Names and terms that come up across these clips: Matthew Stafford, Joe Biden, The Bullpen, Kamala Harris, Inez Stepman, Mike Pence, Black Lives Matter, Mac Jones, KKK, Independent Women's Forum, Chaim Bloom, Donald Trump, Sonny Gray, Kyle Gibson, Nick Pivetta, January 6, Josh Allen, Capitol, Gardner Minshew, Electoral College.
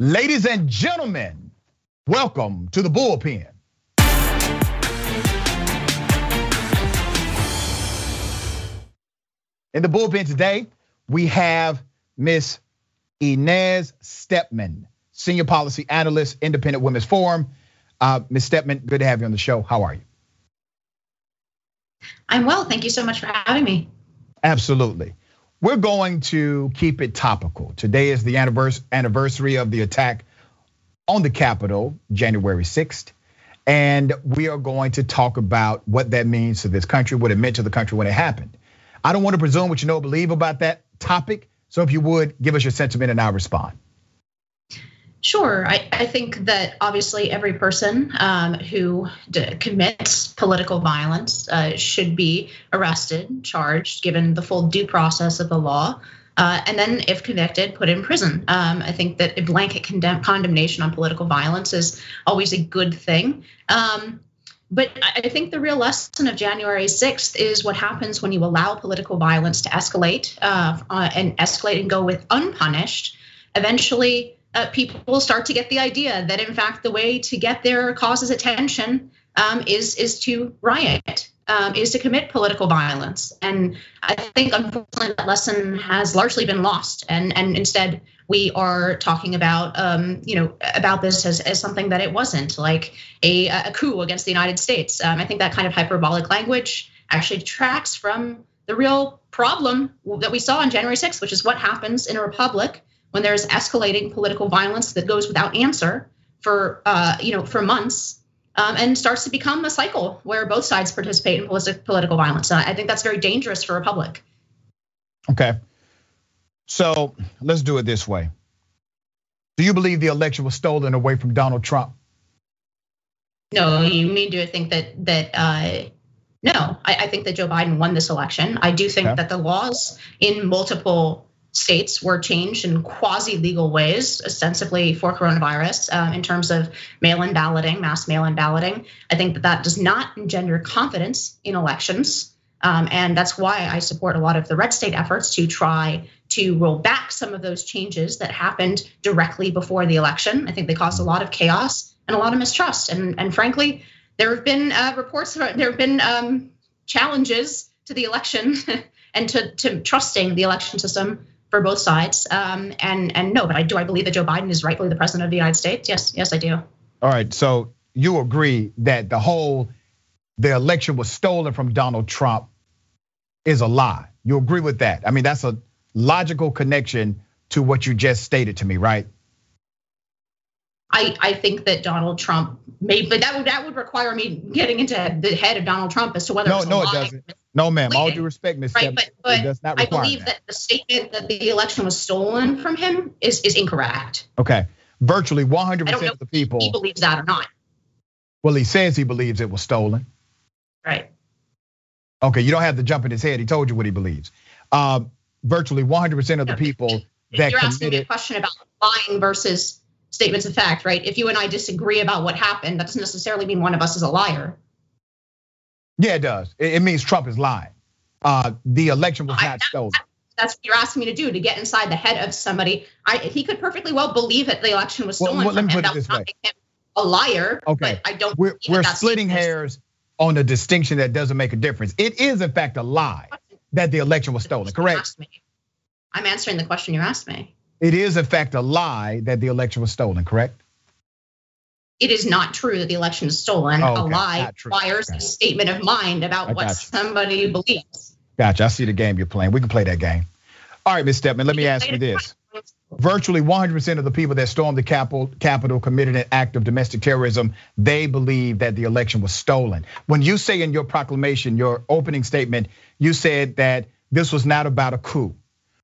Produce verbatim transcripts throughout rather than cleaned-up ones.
Ladies and gentlemen, welcome to the bullpen. In the bullpen today, we have Miss Inez Stepman, Senior Policy Analyst, Independent Women's Forum. Uh, Miz Stepman, good to have you on the show. How are you? I'm well, thank you so much for having me. Absolutely. We're going to keep it topical. Today is the anniversary of the attack on the Capitol, January sixth. And we are going to talk about what that means to this country, what it meant to the country when it happened. I don't want to presume what you know or believe about that topic. So if you would, give us your sentiment and I'll respond. Sure, I, I think that obviously every person um, who d- commits political violence uh, should be arrested, charged, given the full due process of the law, uh, and then if convicted, put in prison. Um, I think that a blanket condemn- condemnation on political violence is always a good thing. Um, But I think the real lesson of January sixth is what happens when you allow political violence to escalate uh, and escalate and go with unpunished. Eventually, uh, people start to get the idea that, in fact, the way to get their causes attention um, is is to riot, um, is to commit political violence. And I think, unfortunately, that lesson has largely been lost. And and instead, we are talking about, um, you know, about this as, as something that it wasn't, like a, a coup against the United States. Um, I think that kind of hyperbolic language actually detracts from the real problem that we saw on January sixth, which is what happens in a republic when there's escalating political violence that goes without answer for, uh, you know, for months um, and starts to become a cycle where both sides participate in political violence. And I think that's very dangerous for a republic. Okay. So let's do it this way. Do you believe the election was stolen away from Donald Trump? No, you mean do I think that that? Uh, no, I, I think that Joe Biden won this election. I do think okay. that the laws in multiple states were changed in quasi-legal ways, ostensibly for coronavirus, um, in terms of mail-in balloting, mass mail-in balloting. I think that that does not engender confidence in elections. Um, and that's why I support a lot of the red state efforts to try to roll back some of those changes that happened directly before the election. I think they caused a lot of chaos and a lot of mistrust. And, and frankly, there have been uh, reports, there have been um, challenges to the election and to, to trusting the election system for both sides. Um, and, and no, but I do I believe that Joe Biden is rightfully the president of the United States? Yes, yes, I do. All right, so you agree that the whole the election was stolen from Donald Trump is a lie. You agree with that? I mean, that's a logical connection to what you just stated to me, right? I, I think that Donald Trump may, but that would that would require me getting into the head of Donald Trump as to whether no, it's a no, lie. No, it doesn't. No, ma'am. All due respect, Miz Right, but, but it does not require I believe that. that the statement that the election was stolen from him is is incorrect. Okay, virtually one hundred percent of the people. He believes that or not? Well, he says he believes it was stolen. Right. Okay, you don't have to jump in his head. He told you what he believes. Um, virtually one hundred percent of the people that you're asking me a question about lying versus statements of fact, right? If you and I disagree about what happened, that doesn't necessarily mean one of us is a liar. Yeah, it does. It means Trump is lying. Uh, the election was not stolen. That's what you're asking me to do, to get inside the head of somebody. I, he could perfectly well believe that the election was stolen well, from him. That would not make him a liar. Okay, but I don't. We're, we're splitting hairs on a distinction that doesn't make a difference. It is, in fact, a lie that the election was stolen, correct? I'm answering the question you asked me. It is, in fact, a lie that the election was stolen, correct? It is not true that the election is stolen. Oh, okay. A lie requires okay. a statement of mind about I what somebody believes. Gotcha, I see the game you're playing. We can play that game. All right, Miz Stepman, let you me ask you this. Virtually one hundred percent of the people that stormed the Capitol committed an act of domestic terrorism. They believe that the election was stolen. When you say in your proclamation, your opening statement, you said that this was not about a coup,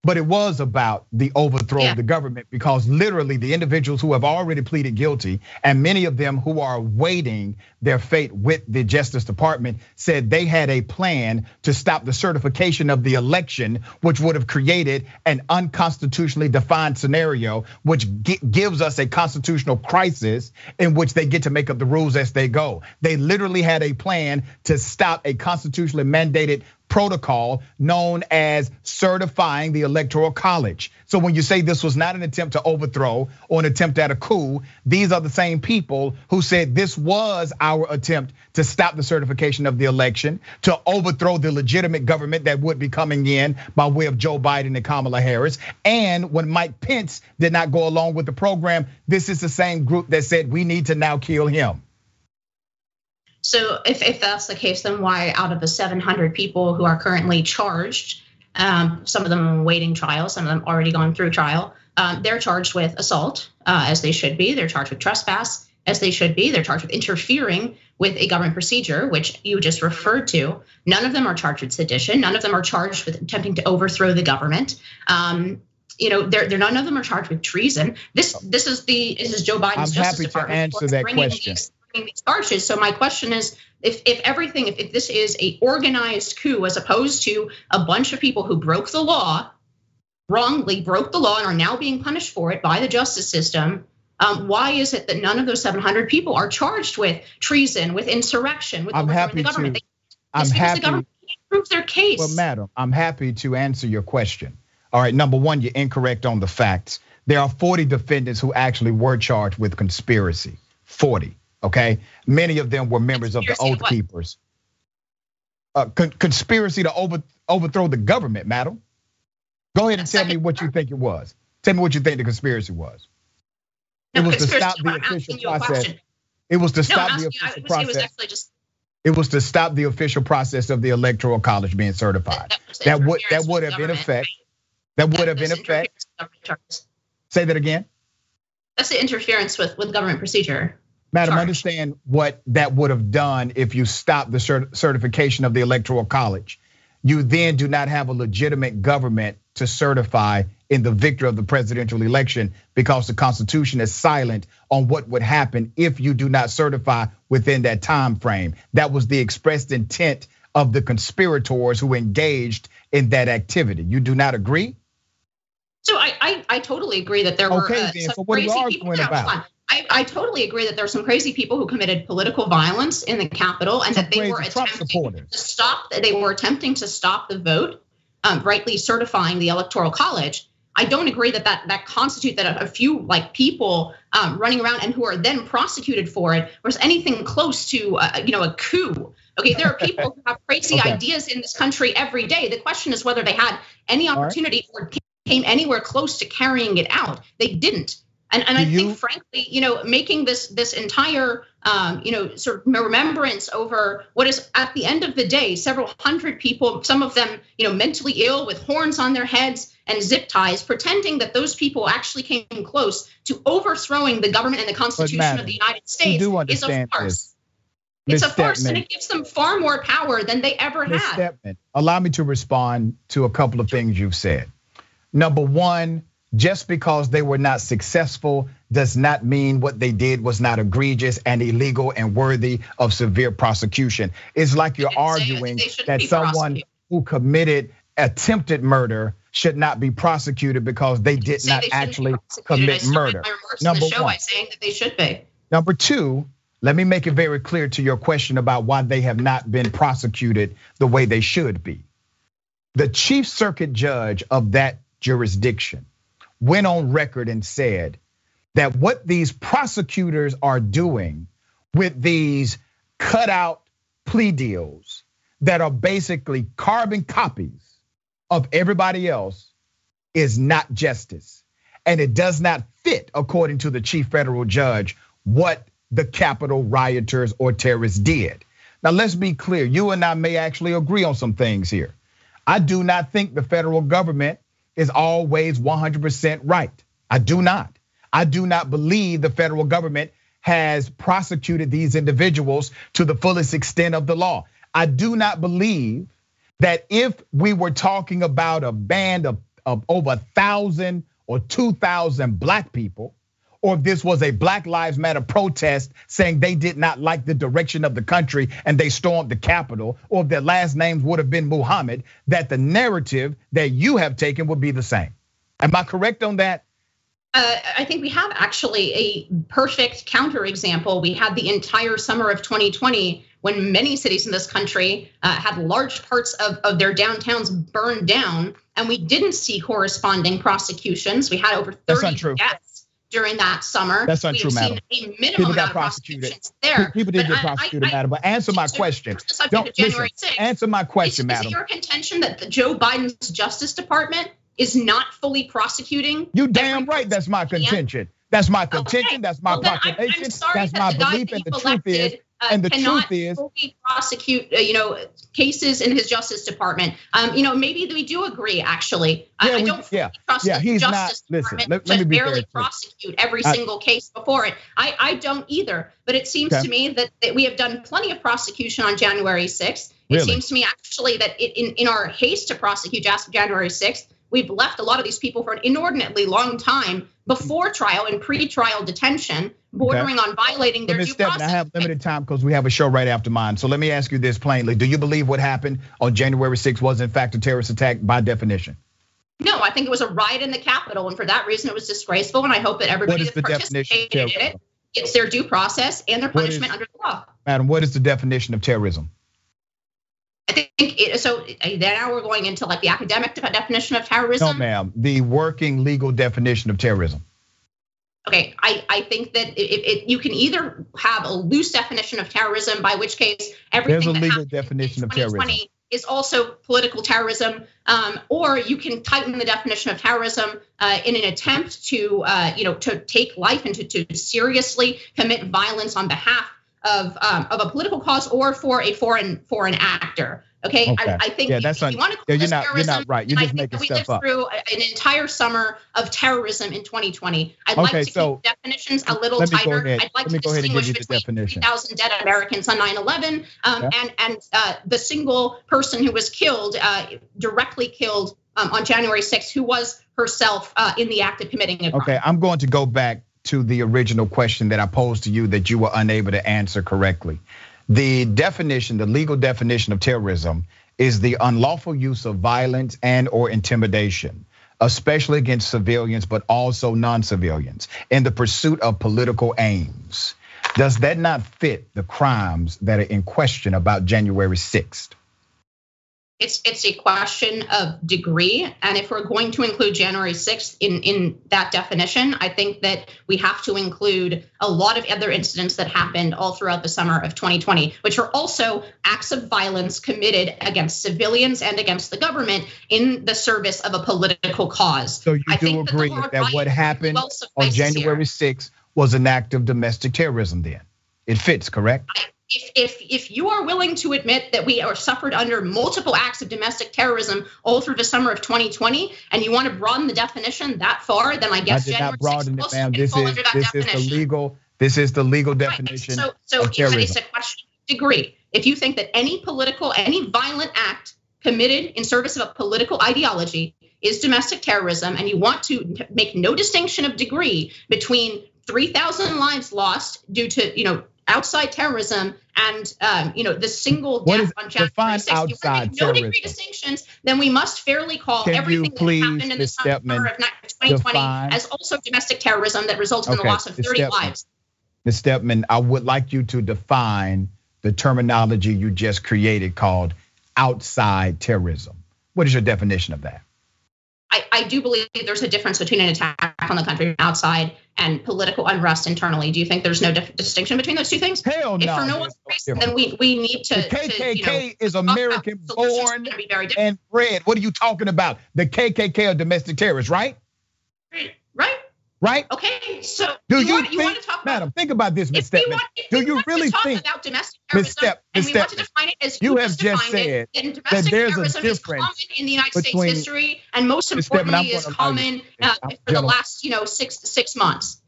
but it was about the overthrow yeah. of the government, because literally the individuals who have already pleaded guilty, and many of them who are awaiting their fate with the Justice Department, said they had a plan to stop the certification of the election, which would have created an unconstitutionally defined scenario, which gives us a constitutional crisis in which they get to make up the rules as they go. They literally had a plan to stop a constitutionally mandated protocol known as certifying the Electoral College. So when you say this was not an attempt to overthrow or an attempt at a coup, these are the same people who said this was our attempt to stop the certification of the election, to overthrow the legitimate government that would be coming in by way of Joe Biden and Kamala Harris. And when Mike Pence did not go along with the program, this is the same group that said we need to now kill him. So if, if that's the case, then why out of the seven hundred people who are currently charged, um, some of them awaiting trial, some of them already gone through trial, um, they're charged with assault, uh, as they should be. They're charged with trespass, as they should be. They're charged with interfering with a government procedure, which you just referred to. None of them are charged with sedition. None of them are charged with attempting to overthrow the government. Um, You know, they're, they're none of them are charged with treason. This this is the this is Joe Biden's Justice Department. I'm happy to answer that question. These, these charges. So my question is, if if everything, if, if this is a organized coup as opposed to a bunch of people who broke the law, wrongly broke the law and are now being punished for it by the justice system, um, why is it that none of those seven hundred people are charged with treason, with insurrection, with overthrowing the government? To, they, it's I'm because the government can't prove their case. Well, madam, I'm happy to answer your question. All right, number one, you're incorrect on the facts. There are forty defendants who actually were charged with conspiracy, forty, okay? Many of them were members conspiracy of the Oath what? Keepers. Uh, con- conspiracy to over- overthrow the government, madam. Go ahead and tell me what you think it was. Tell me what you think the conspiracy was. No, it was to stop the official process. It was to stop the official process. It was to stop the official process of the Electoral College being certified. That, that, that would that would have in effect. That would have in effect. Say that again. That's the interference with with government procedure. Madam, understand what that would have done if you stopped the certification of the Electoral College. You then do not have a legitimate government to certify in the victor of the presidential election because the Constitution is silent on what would happen if you do not certify within that time frame. That was the expressed intent of the conspirators who engaged in that activity. You do not agree? So I, I, I totally agree that there okay, were uh, then, some so what crazy are you people. No, about? I, I totally agree that there are some crazy people who committed political violence in the Capitol, and some that they were attempting to stop. They were attempting to stop the vote, um, rightly certifying the Electoral College. I don't agree that that that constitute that a few like people um, running around and who are then prosecuted for it was anything close to uh, you know a coup. Okay, there are people who have crazy okay. ideas in this country every day. The question is whether they had any opportunity right. or came anywhere close to carrying it out. They didn't. And, and I you? think, frankly, you know, making this this entire, um, you know, sort of remembrance over what is at the end of the day, several hundred people, some of them, you know, mentally ill with horns on their heads and zip ties, pretending that those people actually came close to overthrowing the government and the Constitution madam, of the United States you do understand is a farce. This. It's Miz a farce Stepman. And it gives them far more power than they ever Miz had. Stepman, allow me to respond to a couple of things you've said. Number one, just because they were not successful does not mean what they did was not egregious and illegal and worthy of severe prosecution. It's like you're arguing that someone who committed attempted murder should not be prosecuted because they did not actually commit murder. Number one. Number two. Let me make it very clear to your question about why they have not been prosecuted the way they should be. The chief circuit judge of that jurisdiction went on record and said that what these prosecutors are doing with these cutout plea deals that are basically carbon copies of everybody else is not justice. And it does not fit, according to the chief federal judge, what the Capitol rioters or terrorists did. Now, let's be clear, you and I may actually agree on some things here. I do not think the federal government is always one hundred percent right. I do not. I do not believe the federal government has prosecuted these individuals to the fullest extent of the law. I do not believe that if we were talking about a band of, of over one thousand or two thousand black people, or if this was a Black Lives Matter protest saying they did not like the direction of the country and they stormed the Capitol, or if their last names would have been Muhammad, that the narrative that you have taken would be the same. Am I correct on that? Uh, I think we have actually a perfect counterexample. We had the entire summer of twenty twenty when many cities in this country uh, had large parts of, of their downtowns burned down, and we didn't see corresponding prosecutions. We had over thirty deaths during that summer. That's not true, madam. We've seen a minimum amount of prosecutions there. People did get prosecuted, madam. But answer my question. Answer my question, madam. Is it your contention that the Joe Biden's Justice Department is not fully prosecuting? You damn right that's my contention. That's my contention. Okay. That's my well, proclamation. That's that my belief, and the truth is, uh, and the truth is, fully prosecute, uh, you know, cases in his Justice Department. Um, you know, maybe we do agree. Actually, yeah, I, we, I don't yeah, trust yeah, the he's Justice not, Department listen, let, let to barely prosecute every I, single case before it. I, I don't either. But it seems okay. to me that, that we have done plenty of prosecution on January sixth. It really? seems to me actually that it, in in our haste to prosecute January sixth. We've left a lot of these people for an inordinately long time before trial and pre-trial detention, bordering okay. on violating their Miz due Stepman, process. I have limited time because we have a show right after mine. So let me ask you this plainly. Do you believe what happened on January sixth was in fact a terrorist attack by definition? No, I think it was a riot in the Capitol. And for that reason, it was disgraceful. And I hope that everybody that participated in it gets their due process and their punishment under the law. Madam, what is the definition of terrorism? I think it, so. Now we're going into like the academic definition of terrorism. No, ma'am, the working legal definition of terrorism. Okay, I, I think that it, it, you can either have a loose definition of terrorism, by which case everything there's a that legal definition in twenty twenty of terrorism is also political terrorism, um, or you can tighten the definition of terrorism uh, in an attempt to uh, you know to take life and to, to seriously commit violence on behalf of um, of a political cause or for a foreign foreign actor. Okay, okay. I, I think yeah, you, that's you want to call yeah, you're, not, terrorism, you're not right. You're just making stuff up. We lived up. through an entire summer of terrorism in twenty twenty. I'd okay, like to so keep definitions a little tighter. I'd like to distinguish between three thousand dead Americans on nine eleven um, yeah. and and uh, the single person who was killed, uh, directly killed um, on January sixth, who was herself uh, in the act of committing a crime. Okay, I'm going to go back to the original question that I posed to you that you were unable to answer correctly. The definition, the legal definition of terrorism is the unlawful use of violence and or intimidation, especially against civilians, but also non-civilians in the pursuit of political aims. Does that not fit the crimes that are in question about January sixth? It's it's a question of degree, and if we're going to include January sixth in, in that definition, I think that we have to include a lot of other incidents that happened all throughout the summer of twenty twenty, which are also acts of violence committed against civilians and against the government in the service of a political cause. So you I do agree that, that what happened well on January sixth was an act of domestic terrorism then? It fits, correct? I, If, if if you are willing to admit that we are suffered under multiple acts of domestic terrorism all through the summer of twenty twenty, and you want to broaden the definition that far, then I guess I did not broaden it, ma'am. This is this is the legal this is the legal definition of terrorism. It's a question of degree. If you think that any political, any violent act committed in service of a political ideology is domestic terrorism, and you want to make no distinction of degree between three thousand lives lost due to you know. outside terrorism and um, you know the single death on January sixth. If we make no degree distinctions, then we must fairly call Can everything that happened in the summer Stepman, of twenty twenty define? as also domestic terrorism that resulted okay, in the loss of thirty Stepman, lives. Miz Stepman, I would like you to define the terminology you just created called outside terrorism. What is your definition of that? I, I do believe there's a difference between an attack on the country outside and political unrest internally. Do you think there's no dif- distinction between those two things? Hell no. If for no other reason, then we, we need to- The K K K to, you know, is American born and bred. What are you talking about? The K K K are domestic terrorists, right? Right. Right? Okay, so do you, you, want, think, you want to talk about- Madam, think about this, Miz Stepman. Do you really think- about domestic terrorism, Step, and we Stepman, want to define it as- You have just said it, that there's a difference in the United between, States history, and most Miz importantly Stepman, is common uh, for the gentlemen. last you know, six six months.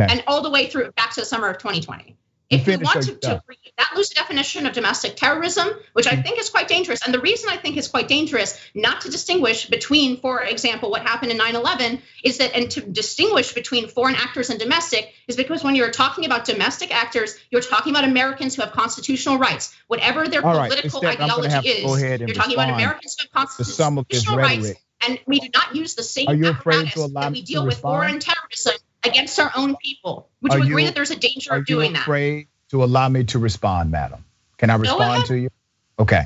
Okay. And all the way through back to the summer of twenty twenty. If you, you want to, to that loose definition of domestic terrorism, which I think is quite dangerous. And the reason I think is quite dangerous not to distinguish between, for example, what happened in nine eleven is that, and to distinguish between foreign actors and domestic is because when you're talking about domestic actors, you're talking about Americans who have constitutional rights, whatever their All political right, ideology is. You're talking about Americans who have constitutional rights. And we do not use the same apparatus that we deal with foreign terrorism against our own people. Would you agree that there's a danger of doing that? Are you afraid to allow me to respond, madam? Can I respond to you? Okay.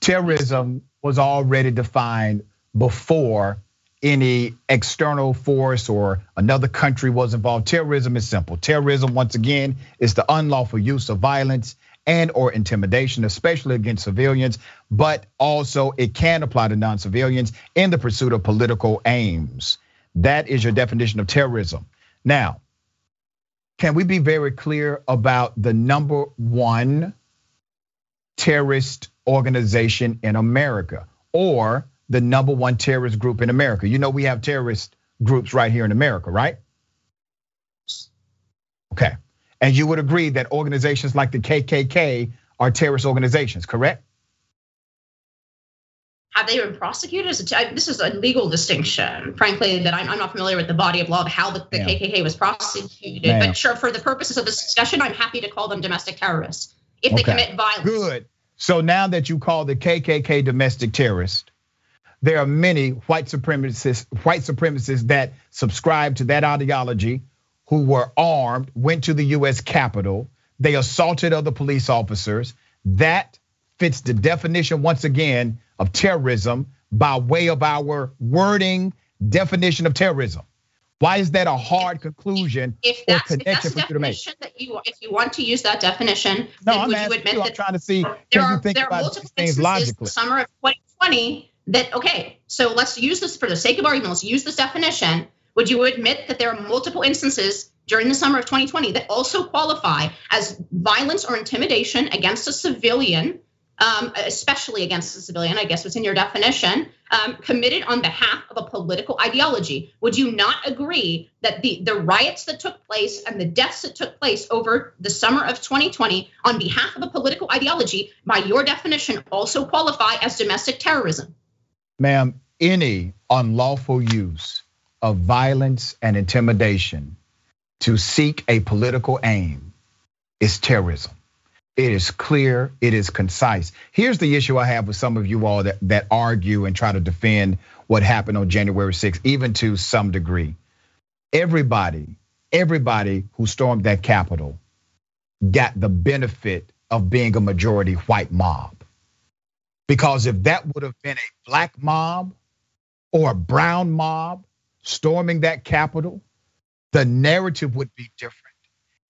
Terrorism was already defined before any external force or another country was involved. Terrorism is simple. Terrorism, once again, is the unlawful use of violence and or intimidation, especially against civilians, but also it can apply to non-civilians in the pursuit of political aims. That is your definition of terrorism. Now, can we be very clear about the number one terrorist organization in America, or the number one terrorist group in America? You know, we have terrorist groups right here in America, right? Okay, and you would agree that organizations like the K K K are terrorist organizations, correct? Have they been prosecuted? This is a legal distinction, frankly, that I'm not familiar with the body of law of how the Ma'am. K K K was prosecuted. Ma'am. But sure, for the purposes of this discussion, I'm happy to call them domestic terrorists if okay. they commit violence. Good. So now that you call the K K K domestic terrorist, there are many white supremacists, white supremacists that subscribe to that ideology who were armed, went to the U S Capitol, they assaulted other police officers. That fits the definition, once again, of terrorism by way of our wording definition of terrorism. Why is that a hard conclusion if, if or connection for you to make? That you, if you want to use that definition, no, then I'm would you admit you, that I'm trying to see, there can are, you think there about are multiple things logically? The summer of twenty twenty, that okay, so let's use this for the sake of argument, let's use this definition. Would you admit that there are multiple instances during the summer of twenty twenty that also qualify as violence or intimidation against a civilian? Um, especially against a civilian, I guess was in your definition, um, committed on behalf of a political ideology. Would you not agree that the, the riots that took place and the deaths that took place over the summer of twenty twenty on behalf of a political ideology, by your definition, also qualify as domestic terrorism? Ma'am, any unlawful use of violence and intimidation to seek a political aim is terrorism. It is clear, it is concise. Here's the issue I have with some of you all that, that argue and try to defend what happened on January sixth, even to some degree. Everybody, everybody who stormed that Capitol got the benefit of being a majority white mob. Because if that would have been a black mob or a brown mob storming that Capitol, the narrative would be different.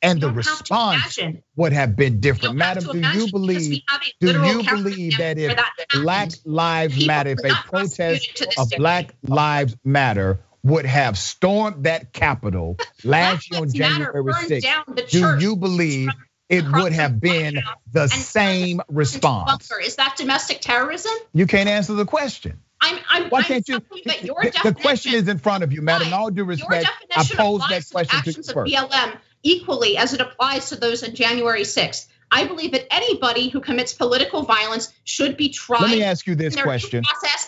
And the response would have been different. Madam, do you believe do you believe that if Black Lives Matter, if a protest of Black Lives Matter would have stormed that Capitol last year on January sixth, do you believe it would have been the same response? Is that domestic terrorism? You can't answer the question. I'm, I'm, Why can't I'm you? That your the question is in front of you, madam. In all due respect, I pose that question to you first. B L M equally as it applies to those on January sixth. I believe that anybody who commits political violence should be tried. Let me ask you this question.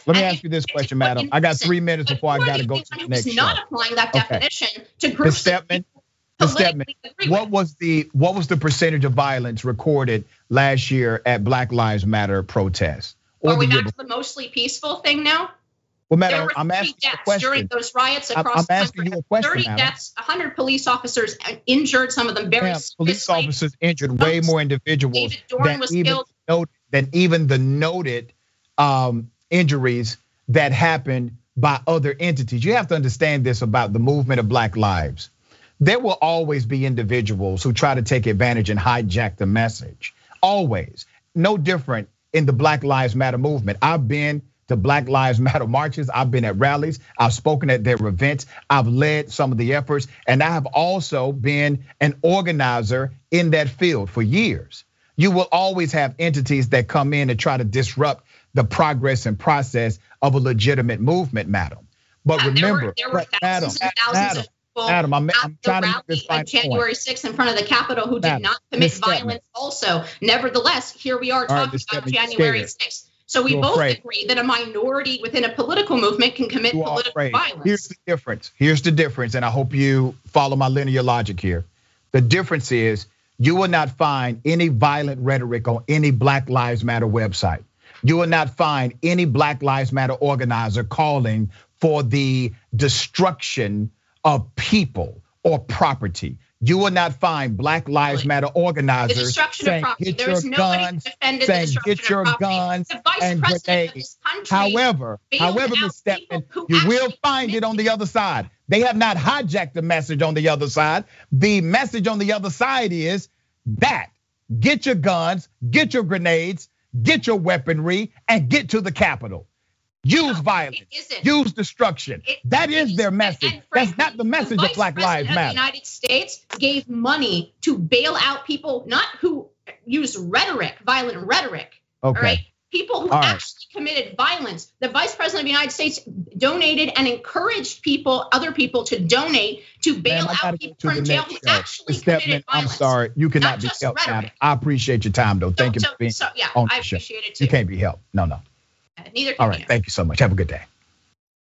Let me ask you this question, madam. I got three minutes before I got to go to the next. Not applying that definition to groups. Miz Stepman, what was the what was the percentage of violence recorded last year at Black Lives Matter protests? Are we back to the mostly peaceful thing now? Well, madam, I'm asking you a question. During those riots across the country, thirty deaths, one hundred police officers injured, some of them very seriously. Police officers injured way more individuals than even, than even the noted um, injuries that happened by other entities. You have to understand this about the movement of Black Lives. There will always be individuals who try to take advantage and hijack the message. Always. No different in the Black Lives Matter movement. I've been to Black Lives Matter marches, I've been at rallies, I've spoken at their events, I've led some of the efforts, and I have also been an organizer in that field for years. You will always have entities that come in and try to disrupt the progress and process of a legitimate movement, madam. But uh, remember, there were, there were thousands madam, and thousands madam, of people madam, I'm, I'm at the rally this on January sixth in front of the Capitol who madam, did not commit Miz violence Stepman. Also. Nevertheless, here we are talking right, about Stepman, January sixth. So we You're both afraid. agree that a minority within a political movement can commit You're political afraid. violence. Here's the difference. Here's the difference, and I hope you follow my linear logic here. The difference is you will not find any violent rhetoric on any Black Lives Matter website. You will not find any Black Lives Matter organizer calling for the destruction of people or property. You will not find Black Lives Matter organizers the destruction saying, of property. There is nobody guns, defended saying, the destruction get your of guns the vice and president of this country however, however, Miz Stepman, you will find it on the other side. They have not hijacked the message on the other side. The message on the other side is that get your guns, get your grenades, get your weaponry, and get to the Capitol. Use no, violence, use destruction. It, that is their message. And, and frankly, that's not the message the of Black Lives Matter. The United States gave money to bail out people, not who use rhetoric, violent rhetoric. Okay. All right? People who all actually right. committed violence. The Vice President of the United States donated and encouraged people, other people, to donate to bail Ma'am, out people from jail who actually Stepman, committed violence. I'm sorry, you cannot be helped. Now. I appreciate your time, though. So, Thank so, you for being so, yeah, on I the show. It too. You can't be helped. No, no. Neither can All right, you. Thank you so much. Have a good day.